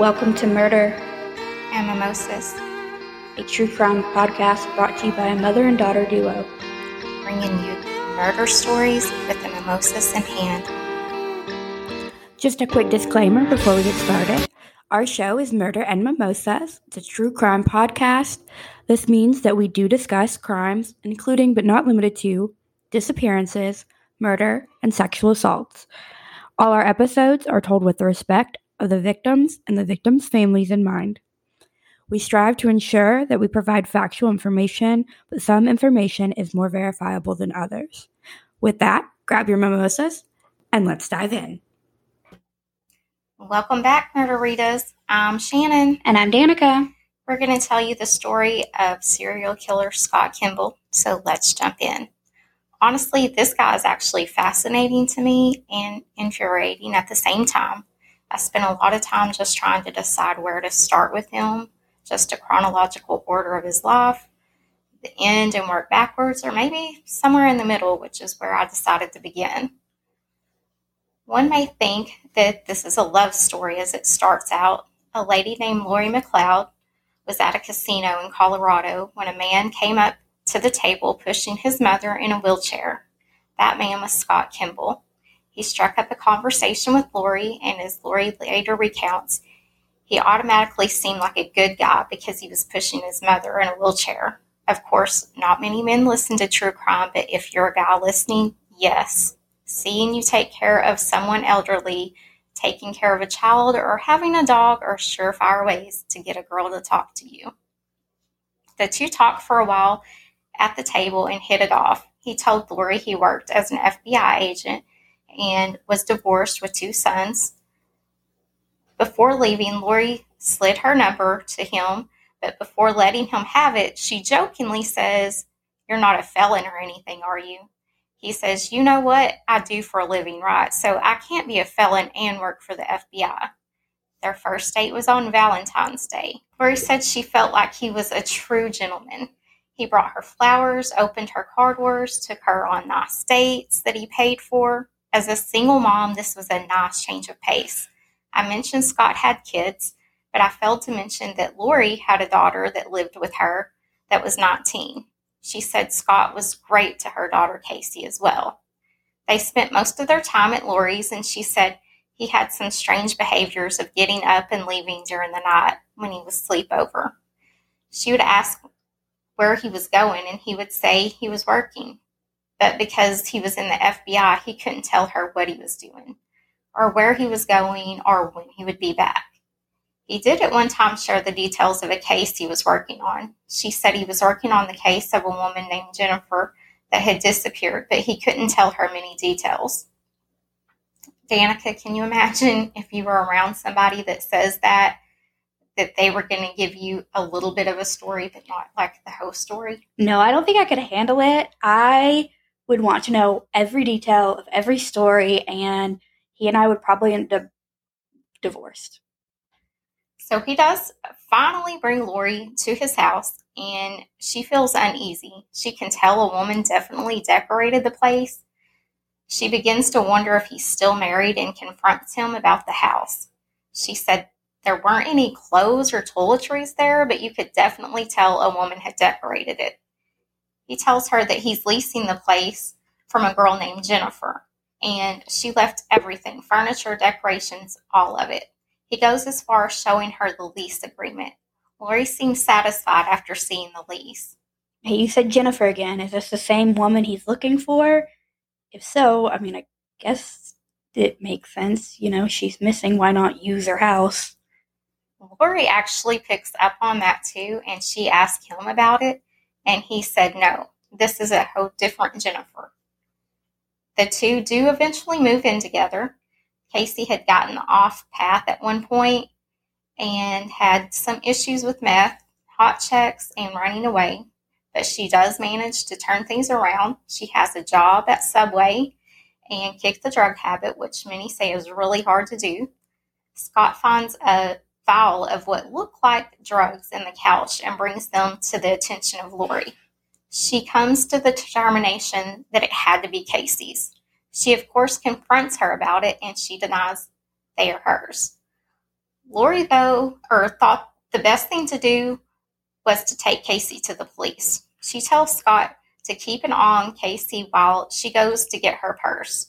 Welcome to Murder Mimosas, a true crime podcast brought to you by a mother and daughter duo, bringing you murder stories with the mimosas in hand. Just a quick disclaimer before we get started. Our show is Murder and Mimosas. It's a true crime podcast. This means that we do discuss crimes, including but not limited to disappearances, murder, and sexual assaults. All our episodes are told with the respect of the victims and the victims' families in mind. We strive to ensure that we provide factual information, but some information is more verifiable than others. With that, grab your mimosas and let's dive in. Welcome back, Murderitas. I'm Shannon. And I'm Danica. We're going to tell you the story of serial killer Scott Kimball, so let's jump in. Honestly, this guy is actually fascinating to me and infuriating at the same time. I spent a lot of time just trying to decide where to start with him, just a chronological order of his life, the end and work backwards, or maybe somewhere in the middle, which is where I decided to begin. One may think that this is a love story as it starts out. A lady named Lori McLeod was at a casino in Colorado when a man came up to the table pushing his mother in a wheelchair. That man was Scott Kimball. He struck up a conversation with Lori, and as Lori later recounts, he automatically seemed like a good guy because he was pushing his mother in a wheelchair. Of course, not many men listen to true crime, but if you're a guy listening, yes. Seeing you take care of someone elderly, taking care of a child, or having a dog are surefire ways to get a girl to talk to you. The two talked for a while at the table and hit it off. He told Lori he worked as an FBI agent and was divorced with two sons. Before leaving, Lori slid her number to him, but before letting him have it, she jokingly says, "You're not a felon or anything, are you?" He says, "You know what? I do for a living, right? So I can't be a felon and work for the FBI." Their first date was on Valentine's Day. Lori said she felt like he was a true gentleman. He brought her flowers, opened her car doors, took her on nice dates that he paid for. As a single mom, this was a nice change of pace. I mentioned Scott had kids, but I failed to mention that Lori had a daughter that lived with her that was 19. She said Scott was great to her daughter, Casey, as well. They spent most of their time at Lori's, and she said he had some strange behaviors of getting up and leaving during the night when he was sleepover. She would ask where he was going, and he would say he was working. But because he was in the FBI, he couldn't tell her what he was doing or where he was going or when he would be back. He did at one time share the details of a case he was working on. She said he was working on the case of a woman named Jennifer that had disappeared, but he couldn't tell her many details. Danica, can you imagine if you were around somebody that says that they were going to give you a little bit of a story, but not like the whole story? No, I don't think I could handle it. I would want to know every detail of every story, and he and I would probably end up divorced. So he does finally bring Lori to his house, and she feels uneasy. She can tell a woman definitely decorated the place. She begins to wonder if he's still married and confronts him about the house. She said there weren't any clothes or toiletries there, but you could definitely tell a woman had decorated it. He tells her that he's leasing the place from a girl named Jennifer, and she left everything, furniture, decorations, all of it. He goes as far as showing her the lease agreement. Lori seems satisfied after seeing the lease. Hey, you said Jennifer again. Is this the same woman he's looking for? If so, I guess it makes sense. She's missing. Why not use her house? Lori actually picks up on that too, and she asked him about it, and he said, "No, this is a whole different Jennifer." The two do eventually move in together. Casey had gotten off path at one point and had some issues with meth, hot checks, and running away, but she does manage to turn things around. She has a job at Subway and kicked the drug habit, which many say is really hard to do. Scott finds a vial of what looked like drugs in the couch and brings them to the attention of Lori. She comes to the determination that it had to be Casey's. She, of course, confronts her about it, and she denies they are hers. Lori, though, thought the best thing to do was to take Casey to the police. She tells Scott to keep an eye on Casey while she goes to get her purse.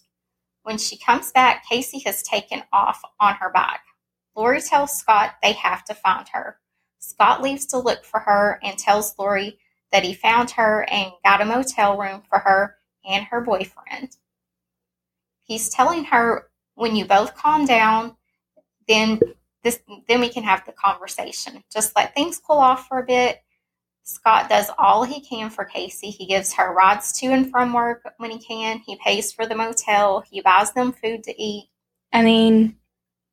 When she comes back, Casey has taken off on her bike. Lori tells Scott they have to find her. Scott leaves to look for her and tells Lori that he found her and got a motel room for her and her boyfriend. He's telling her, when you both calm down, then we can have the conversation. Just let things cool off for a bit. Scott does all he can for Casey. He gives her rides to and from work when he can. He pays for the motel. He buys them food to eat. I mean,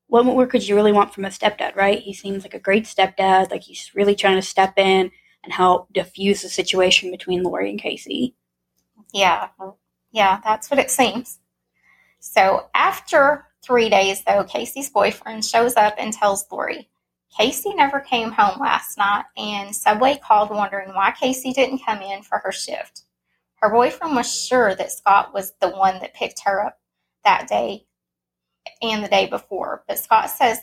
what more could you really want from a stepdad, right? He seems like a great stepdad. Like, he's really trying to step in and help diffuse the situation between Lori and Casey. Yeah, that's what it seems. So after 3 days, though, Casey's boyfriend shows up and tells Lori, Casey never came home last night, and Subway called wondering why Casey didn't come in for her shift. Her boyfriend was sure that Scott was the one that picked her up that day and the day before, but Scott says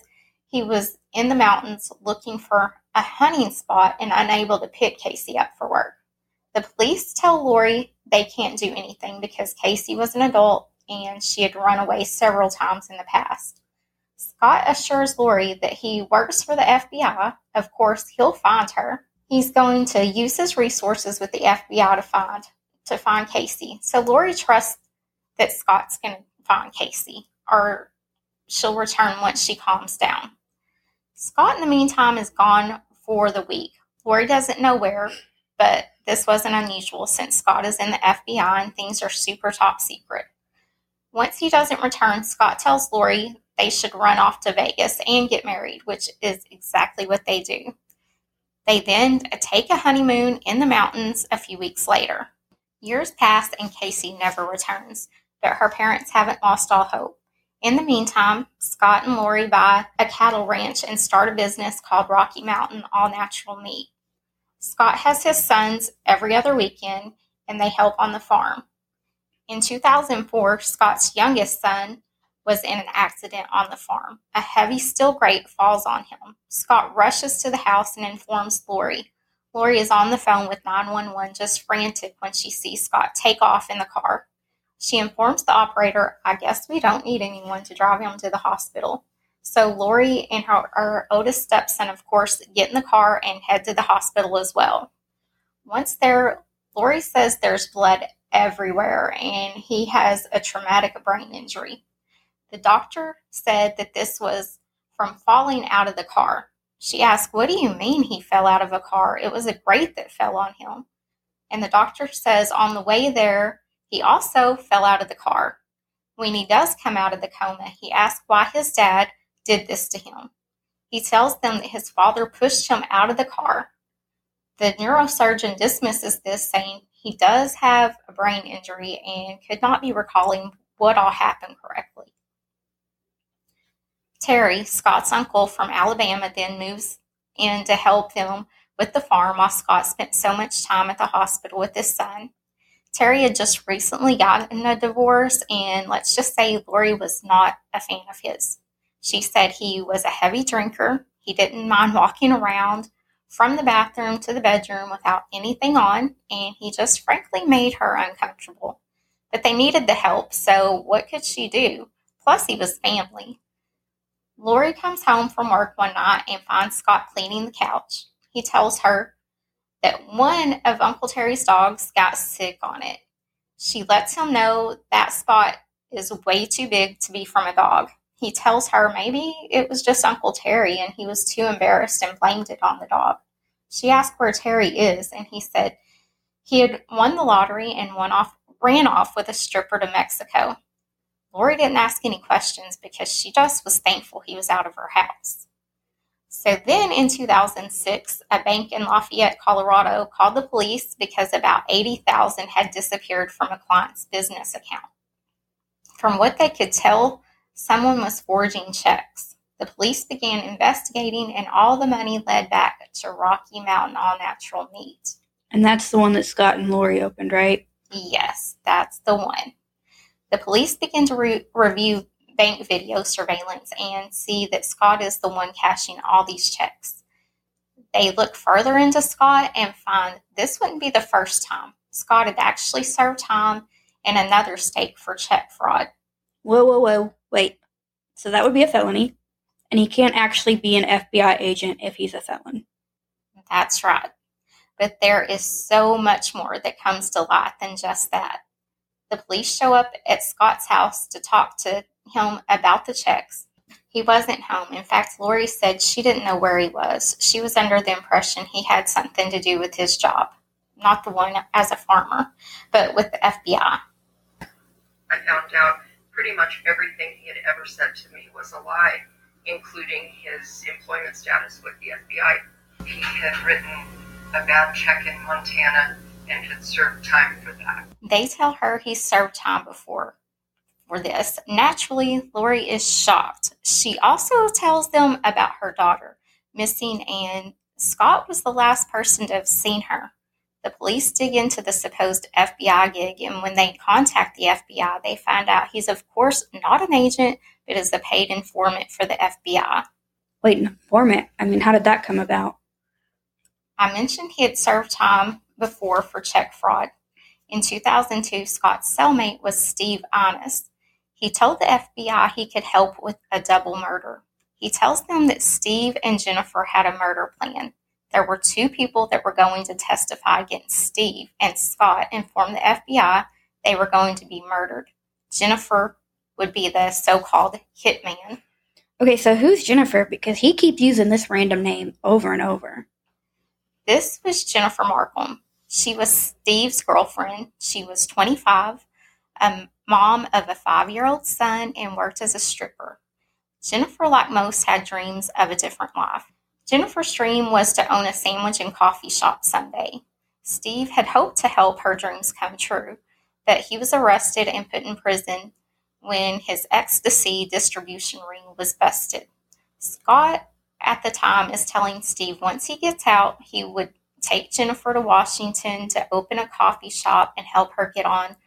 he was in the mountains looking for a hunting spot and unable to pick Casey up for work. The police tell Lori they can't do anything because Casey was an adult and she had run away several times in the past. Scott assures Lori that he works for the FBI. Of course, he'll find her. He's going to use his resources with the FBI to find Casey. So Lori trusts that Scott's going to find Casey, or she'll return once she calms down. Scott, in the meantime, is gone for the week. Lori doesn't know where, but this wasn't unusual since Scott is in the FBI and things are super top secret. Once he doesn't return, Scott tells Lori they should run off to Vegas and get married, which is exactly what they do. They then take a honeymoon in the mountains a few weeks later. Years pass and Casey never returns, but her parents haven't lost all hope. In the meantime, Scott and Lori buy a cattle ranch and start a business called Rocky Mountain All-Natural Meat. Scott has his sons every other weekend, and they help on the farm. In 2004, Scott's youngest son was in an accident on the farm. A heavy steel grate falls on him. Scott rushes to the house and informs Lori. Lori is on the phone with 911, just frantic when she sees Scott take off in the car. She informs the operator, I guess we don't need anyone to drive him to the hospital. So Lori and her oldest stepson, of course, get in the car and head to the hospital as well. Once there, Lori says there's blood everywhere, and he has a traumatic brain injury. The doctor said that this was from falling out of the car. She asked, what do you mean he fell out of a car? It was a grate that fell on him. And the doctor says on the way there, he also fell out of the car. When he does come out of the coma, he asks why his dad did this to him. He tells them that his father pushed him out of the car. The neurosurgeon dismisses this, saying he does have a brain injury and could not be recalling what all happened correctly. Terry, Scott's uncle from Alabama, then moves in to help them with the farm while Scott spent so much time at the hospital with his son. Terry had just recently gotten a divorce, and let's just say Lori was not a fan of his. She said he was a heavy drinker. He didn't mind walking around from the bathroom to the bedroom without anything on, and he just frankly made her uncomfortable. But they needed the help, so what could she do? Plus, he was family. Lori comes home from work one night and finds Scott cleaning the couch. He tells her that one of Uncle Terry's dogs got sick on it. She lets him know that spot is way too big to be from a dog. He tells her maybe it was just Uncle Terry and he was too embarrassed and blamed it on the dog. She asked where Terry is, and he said he had won the lottery and ran off with a stripper to Mexico. Lori didn't ask any questions because she just was thankful he was out of her house. So then in 2006, a bank in Lafayette, Colorado called the police because about $80,000 had disappeared from a client's business account. From what they could tell, someone was forging checks. The police began investigating, and all the money led back to Rocky Mountain All-Natural Meat. And that's the one that Scott and Lori opened, right? Yes, that's the one. The police began to review bank video surveillance and see that Scott is the one cashing all these checks. They look further into Scott and find this wouldn't be the first time. Scott had actually served time in another state for check fraud. Whoa, wait. So that would be a felony, and he can't actually be an FBI agent if he's a felon. That's right. But there is so much more that comes to light than just that. The police show up at Scott's house to talk to him about the checks. He wasn't home. In fact, Lori said she didn't know where he was. She was under the impression he had something to do with his job. Not the one as a farmer, but with the FBI. I found out pretty much everything he had ever said to me was a lie, including his employment status with the FBI. He had written a bad check in Montana and had served time for that. They tell her he served time before for this. Naturally, Lori is shocked. She also tells them about her daughter missing, and Scott was the last person to have seen her. The police dig into the supposed FBI gig, and when they contact the FBI, they find out he's, of course, not an agent, but is a paid informant for the FBI. Wait, an informant? I mean, how did that come about? I mentioned he had served time before for check fraud. In 2002, Scott's cellmate was Steve Anast. He told the FBI he could help with a double murder. He tells them that Steve and Jennifer had a murder plan. There were two people that were going to testify against Steve, and Scott informed the FBI they were going to be murdered. Jennifer would be the so-called hitman. Okay, so who's Jennifer? Because he keeps using this random name over and over. This was Jennifer Markham. She was Steve's girlfriend. She was 25, a mom of a 5-year-old son, and worked as a stripper. Jennifer, like most, had dreams of a different life. Jennifer's dream was to own a sandwich and coffee shop someday. Steve had hoped to help her dreams come true, but he was arrested and put in prison when his ecstasy distribution ring was busted. Scott, at the time, is telling Steve once he gets out, he would take Jennifer to Washington to open a coffee shop and help her get on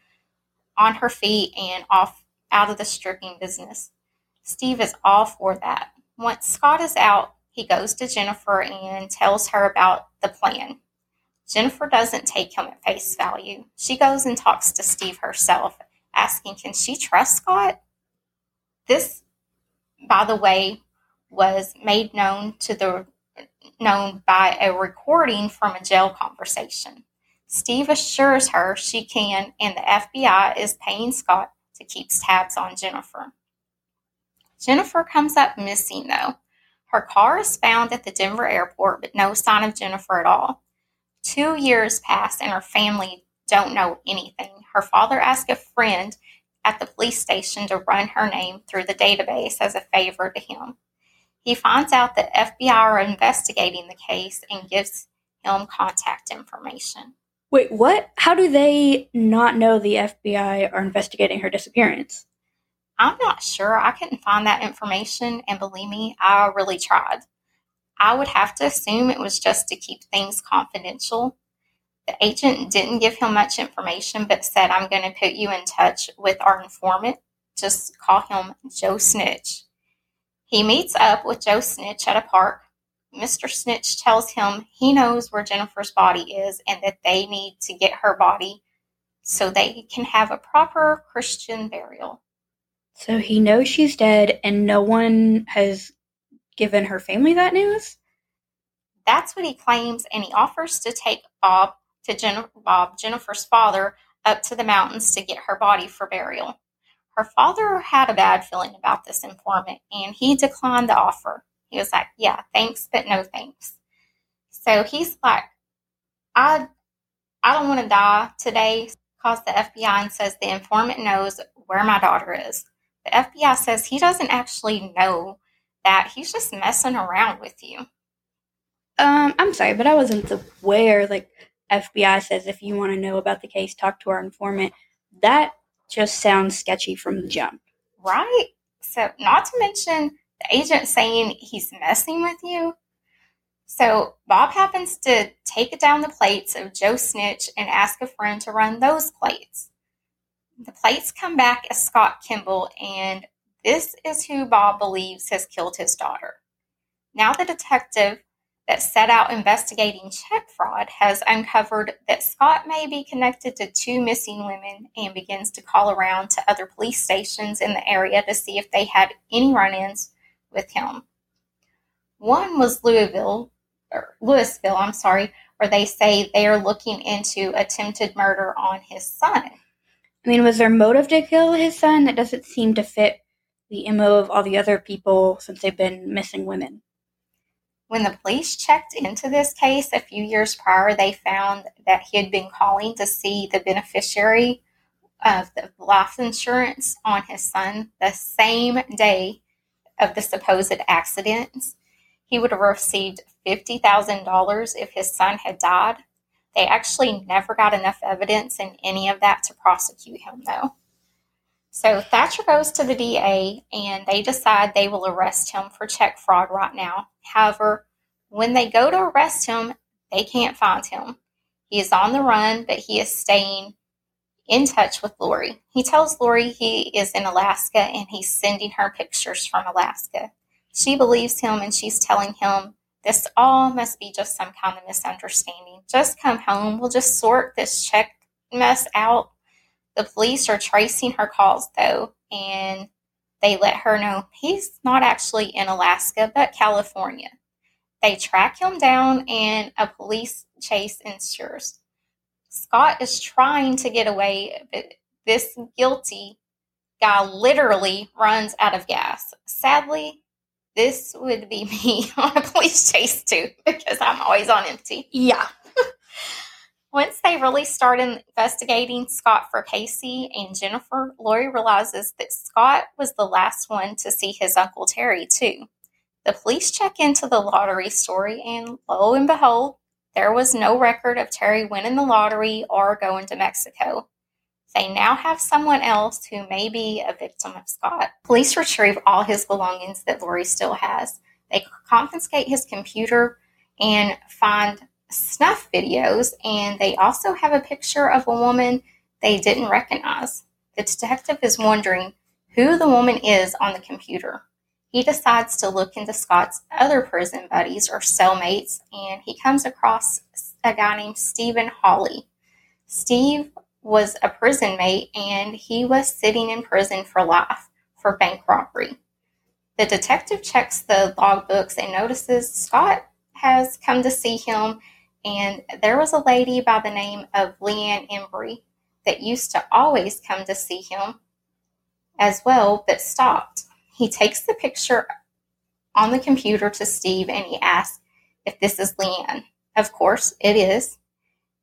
her feet and off out of the stripping business. Steve is all for that. Once Scott is out, he goes to Jennifer and tells her about the plan. Jennifer doesn't take him at face value. She goes and talks to Steve herself, asking, can she trust Scott? This, by the way, was made known by a recording from a jail conversation. Steve assures her she can, and the FBI is paying Scott to keep tabs on Jennifer. Jennifer comes up missing, though. Her car is found at the Denver airport, but no sign of Jennifer at all. 2 years pass, and her family don't know anything. Her father asks a friend at the police station to run her name through the database as a favor to him. He finds out that FBI are investigating the case and gives him contact information. Wait, what? How do they not know the FBI are investigating her disappearance? I'm not sure. I couldn't find that information, and believe me, I really tried. I would have to assume it was just to keep things confidential. The agent didn't give him much information, but said, I'm going to put you in touch with our informant. Just call him Joe Snitch. He meets up with Joe Snitch at a park. Mr. Snitch tells him he knows where Jennifer's body is and that they need to get her body so they can have a proper Christian burial. So he knows she's dead, and no one has given her family that news? That's what he claims, and he offers to take Bob, Jennifer's father, up to the mountains to get her body for burial. Her father had a bad feeling about this informant, and he declined the offer. He was like, yeah, thanks, but no thanks. So he's like, I don't want to die today, calls the FBI and says the informant knows where my daughter is. The FBI says he doesn't actually know that. He's just messing around with you. I'm sorry, but I wasn't aware. Like, FBI says if you want to know about the case, talk to our informant. That just sounds sketchy from the jump. Right? So, not to mention the agent saying he's messing with you. So, Bob happens to take down the plates of Joe Snitch and ask a friend to run those plates. The plates come back as Scott Kimball, and This is who Bob believes has killed his daughter. Now the detective that set out investigating check fraud has uncovered that Scott may be connected to two missing women and begins to call around to other police stations in the area to see if they had any run-ins with him. One was Louisville, where they say they are looking into attempted murder on his son. I mean, was there motive to kill his son? That doesn't seem to fit the MO of all the other people since they've been missing women. When the police checked into this case a few years prior, they found that he had been calling to see the beneficiary of the life insurance on his son the same day of the supposed accidents. He would have received $50,000 if his son had died. They actually never got enough evidence in any of that to prosecute him, though. So Thatcher goes to the DA, and they decide they will arrest him for check fraud right now. However, when they go to arrest him, they can't find him. He is on the run, but he is staying in touch with Lori. He tells Lori he is in Alaska, and he's sending her pictures from Alaska. She believes him, and she's telling him, this all must be just some kind of misunderstanding. Just come home. We'll just sort this check mess out. The police are tracing her calls, though, and they let her know he's not actually in Alaska, but California. They track him down, and a police chase ensues. Scott is trying to get away, but this guilty guy literally runs out of gas. Sadly, this would be me on a police chase, too, because I'm always on empty. Yeah. Once they really start investigating Scott for Casey and Jennifer, Lori realizes that Scott was the last one to see his Uncle Terry, too. The police check into the lottery story, and lo and behold, there was no record of Terry winning the lottery or going to Mexico. They now have someone else who may be a victim of Scott. Police retrieve all his belongings that Lori still has. They confiscate his computer and find snuff videos, and they also have a picture of a woman they didn't recognize. The detective is wondering who the woman is on the computer. He decides to look into Scott's other prison buddies or cellmates, and he comes across a guy named Stephen Hawley. Steve was a prison mate, and he was sitting in prison for life for bank robbery. The detective checks the logbooks and notices Scott has come to see him, and there was a lady by the name of Leanne Emry that used to always come to see him as well, but stopped. He takes the picture on the computer to Steve, and he asks if this is Leanne. Of course, it is.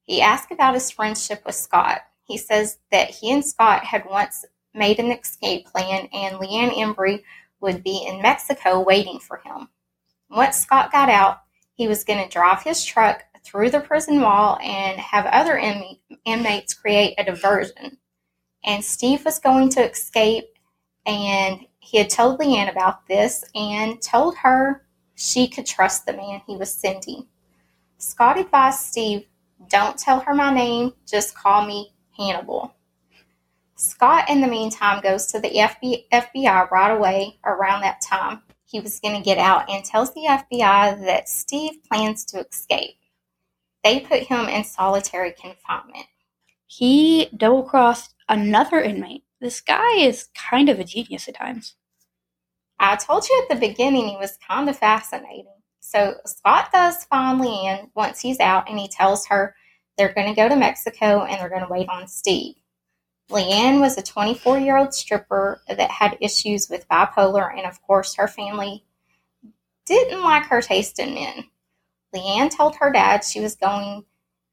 He asks about his friendship with Scott. He says that he and Scott had once made an escape plan, and Leanne Emry would be in Mexico waiting for him. Once Scott got out, he was going to drive his truck through the prison wall and have other inmates create a diversion. And Steve was going to escape, and he had told Leanne about this and told her she could trust the man he was sending. Scott advised Steve, don't tell her my name, just call me Hannibal. Scott, in the meantime, goes to the FBI right away around that time. He was going to get out and tells the FBI that Steve plans to escape. They put him in solitary confinement. He double-crossed another inmate. This guy is kind of a genius at times. I told you at the beginning he was kind of fascinating. So Scott does find Leanne once he's out, and he tells her they're going to go to Mexico and they're going to wait on Steve. Leanne was a 24-year-old stripper that had issues with bipolar, and, of course, her family didn't like her taste in men. Leanne told her dad she was going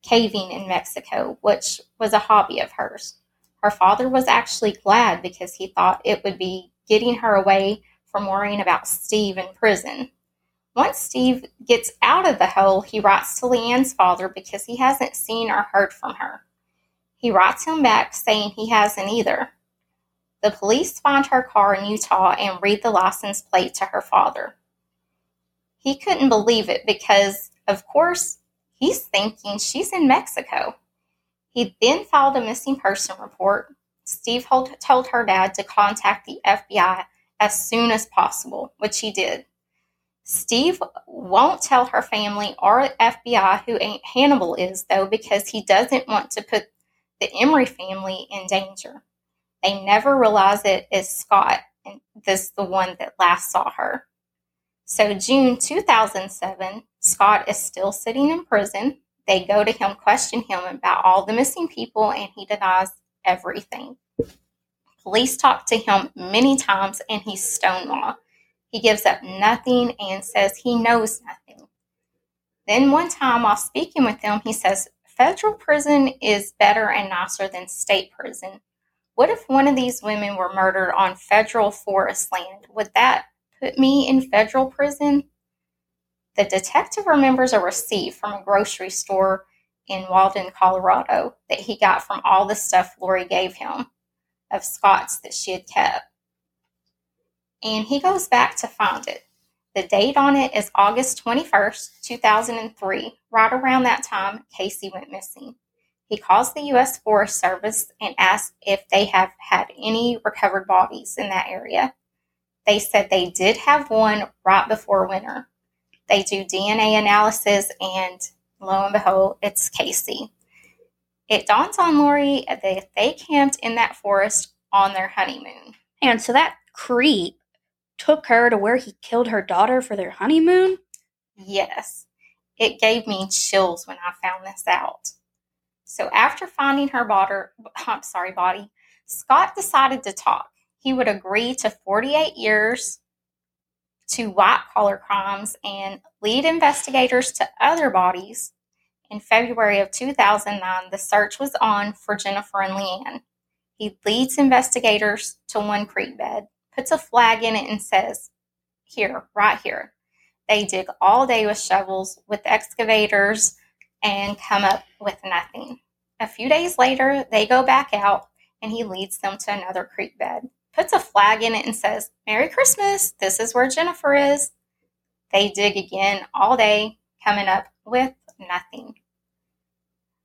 caving in Mexico, which was a hobby of hers. Her father was actually glad because he thought it would be getting her away from worrying about Steve in prison. Once Steve gets out of the hole, he writes to Leanne's father because he hasn't seen or heard from her. He writes him back saying he hasn't either. The police find her car in Utah and read the license plate to her father. He couldn't believe it because, of course, he's thinking she's in Mexico. He then filed a missing person report. Steve told her dad to contact the FBI as soon as possible, which he did. Steve won't tell her family or FBI who Aunt Hannibal is, though, because he doesn't want to put the Emry family in danger. They never realize it is Scott, and this is the one that last saw her. So June 2007, Scott is still sitting in prison. They go to him, question him about all the missing people, and he denies everything. Police talk to him many times, and he's stonewalled. He gives up nothing and says he knows nothing. Then one time while speaking with them, he says, federal prison is better and nicer than state prison. What if one of these women were murdered on federal forest land? Would that put me in federal prison? The detective remembers a receipt from a grocery store in Walden, Colorado, that he got from all the stuff Lori gave him of Scott's that she had kept. And he goes back to find it. The date on it is August 21st, 2003. Right around that time, Casey went missing. He calls the U.S. Forest Service and asks if they have had any recovered bodies in that area. They said they did have one right before winter. They do DNA analysis, and lo and behold, it's Casey. It dawns on Lori that they camped in that forest on their honeymoon. And so that creep took her to where he killed her daughter for their honeymoon? Yes. It gave me chills when I found this out. So after finding her body, Scott decided to talk. He would agree to 48 years to white-collar crimes and lead investigators to other bodies. In February of 2009, the search was on for Jennifer and Leanne. He leads investigators to one creek bed, puts a flag in it, and says, here, right here. They dig all day with shovels, with excavators, and come up with nothing. A few days later, they go back out, and he leads them to another creek bed, puts a flag in it, and says, Merry Christmas, this is where Jennifer is. They dig again all day, coming up with nothing.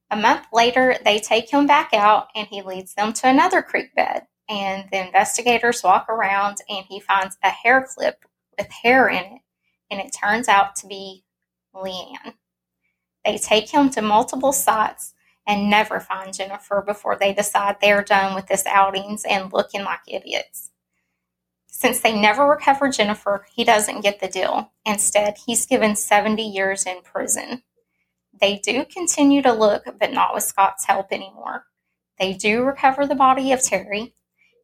A month later, they take him back out, and he leads them to another creek bed. And the investigators walk around, and he finds a hair clip with hair in it, and it turns out to be Leanne. They take him to multiple sites and never find Jennifer before they decide they're done with this outings and looking like idiots. Since they never recover Jennifer, he doesn't get the deal. Instead, he's given 70 years in prison. They do continue to look, but not with Scott's help anymore. They do recover the body of Terry.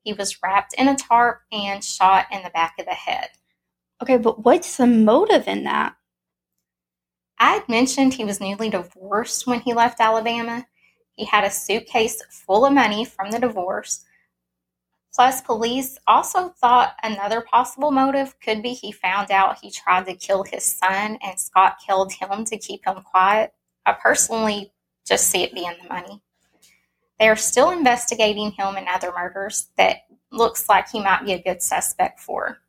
He was wrapped in a tarp and shot in the back of the head. Okay, but what's the motive in that? I had mentioned he was newly divorced when he left Alabama. He had a suitcase full of money from the divorce. Plus, police also thought another possible motive could be he found out he tried to kill his son and Scott killed him to keep him quiet. I personally just see it being the money. They are still investigating him and other murders that looks like he might be a good suspect for.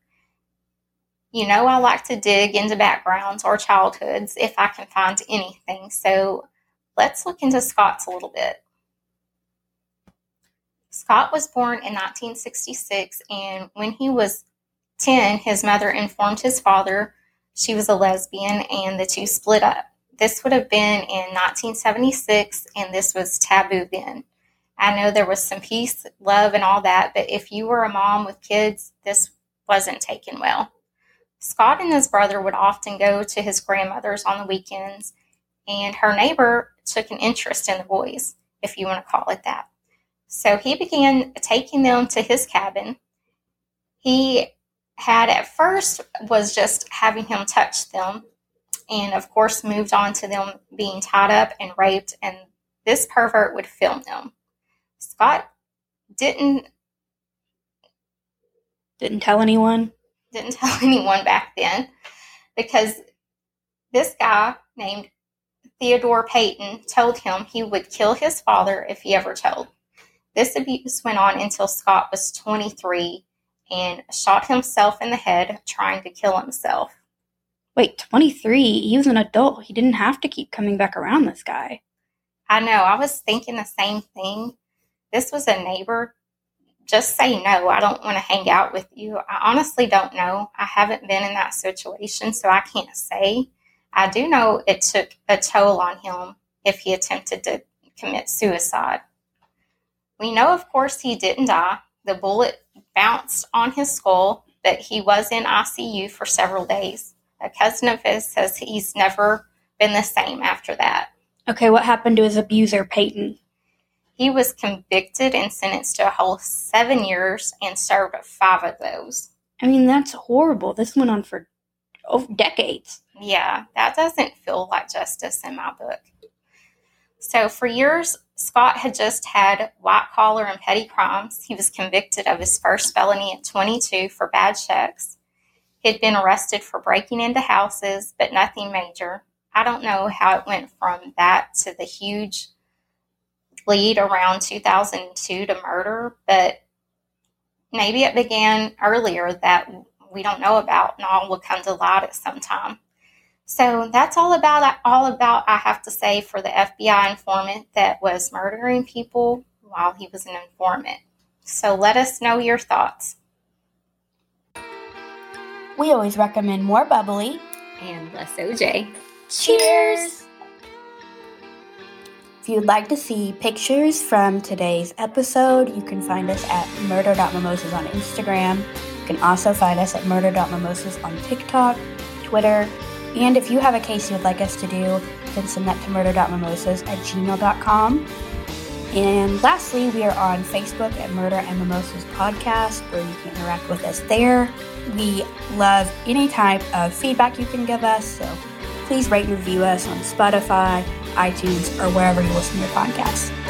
You know, I like to dig into backgrounds or childhoods if I can find anything. So let's look into Scott's a little bit. Scott was born in 1966, and when he was 10, his mother informed his father she was a lesbian, and the two split up. This would have been in 1976, and this was taboo then. I know there was some peace, love, and all that, but if you were a mom with kids, this wasn't taken well. Scott and his brother would often go to his grandmother's on the weekends, and her neighbor took an interest in the boys, if you want to call it that. So he began taking them to his cabin. He had at first was just having him touch them, and of course moved on to them being tied up and raped, and this pervert would film them. Scott didn't tell anyone back then, because this guy named Theodore Payton told him he would kill his father if he ever told. This abuse went on until Scott was 23 and shot himself in the head trying to kill himself. Wait, 23? He was an adult. He didn't have to keep coming back around this guy. I know. I was thinking the same thing. This was a neighbor just say no. I don't want to hang out with you. I honestly don't know. I haven't been in that situation, so I can't say. I do know it took a toll on him if he attempted to commit suicide. We know, of course, he didn't die. The bullet bounced on his skull, but he was in ICU for several days. A cousin of his says he's never been the same after that. Okay, what happened to his abuser, Payton? He was convicted and sentenced to a whole 7 years and served 5 of those. I mean, that's horrible. This went on for decades. Yeah, that doesn't feel like justice in my book. So for years, Scott had just had white-collar and petty crimes. He was convicted of his first felony at 22 for bad checks. He'd been arrested for breaking into houses, but nothing major. I don't know how it went from that to the huge lead around 2002 to murder, but maybe it began earlier that we don't know about and all will come to light at some time. So that's all about I have to say for the FBI informant that was murdering people while he was an informant. So let us know your thoughts. We always recommend more bubbly and less OJ. Cheers! If you'd like to see pictures from today's episode, you can find us at murder.mimosas on Instagram. You can also find us at murder.mimosas on TikTok, Twitter. And if you have a case you'd like us to do, you can send that to murder.mimosas@gmail.com. And lastly, we are on Facebook at Murder and Mimosas Podcast, where you can interact with us there. We love any type of feedback you can give us, so please rate and review us on Spotify, iTunes, or wherever you listen to your podcasts.